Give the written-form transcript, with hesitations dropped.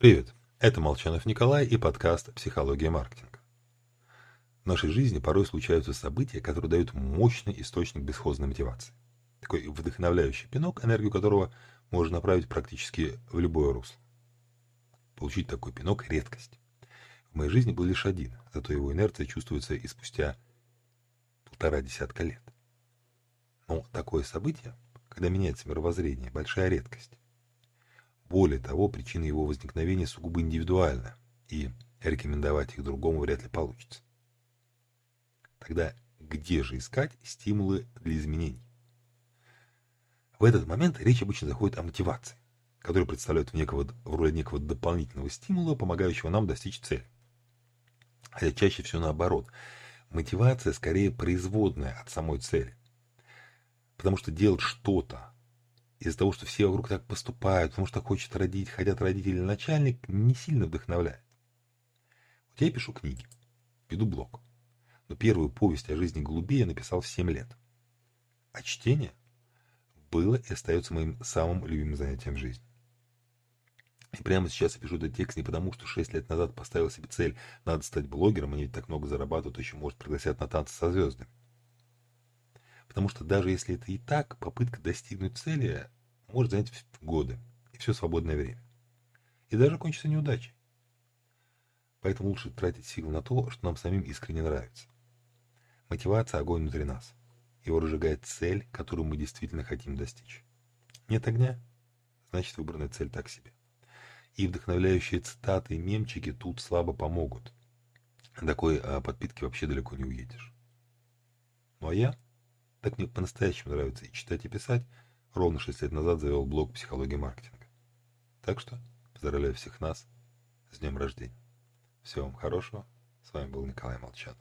Привет, это Молчанов Николай и подкаст «Психология маркетинга». В нашей жизни порой случаются события, которые дают мощный источник бесхозной мотивации. Такой вдохновляющий пинок, энергию которого можно направить практически в любое русло. Получить такой пинок – редкость. В моей жизни был лишь один, зато его инерция чувствуется и спустя полтора десятка лет. Но такое событие, когда меняется мировоззрение, большая редкость. Более того, причины его возникновения сугубо индивидуальны, и рекомендовать их другому вряд ли получится. Тогда где же искать стимулы для изменений? В этот момент речь обычно заходит о мотивации, которая представляет в роли некого дополнительного стимула, помогающего нам достичь цели. Хотя чаще всего наоборот. Мотивация скорее производная от самой цели. Потому что делать что-то из-за того, что все вокруг так поступают, потому что хотят родители или начальник, не сильно вдохновляет. Вот я пишу книги, веду блог, но первую повесть о жизни голубей я написал в 7 лет. А чтение было и остается моим самым любимым занятием в жизни. И прямо сейчас я пишу этот текст не потому, что 6 лет назад поставил себе цель «надо стать блогером, они ведь так много зарабатывают, еще, может, пригласят на танцы со звездами». Потому что даже если это и так, попытка достигнуть цели может занять годы и все свободное время. И даже кончится неудачей. Поэтому лучше тратить силы на то, что нам самим искренне нравится. Мотивация – огонь внутри нас. Его разжигает цель, которую мы действительно хотим достичь. Нет огня – значит выбранная цель так себе. И вдохновляющие цитаты и мемчики тут слабо помогут. Такой подпитки вообще далеко не уедешь. Ну а я... Так мне по-настоящему нравится и читать, и писать. Ровно 6 лет назад завел блог «Психология маркетинга». Так что поздравляю всех нас с днем рождения. Всего вам хорошего. С вами был Николай Молчанов.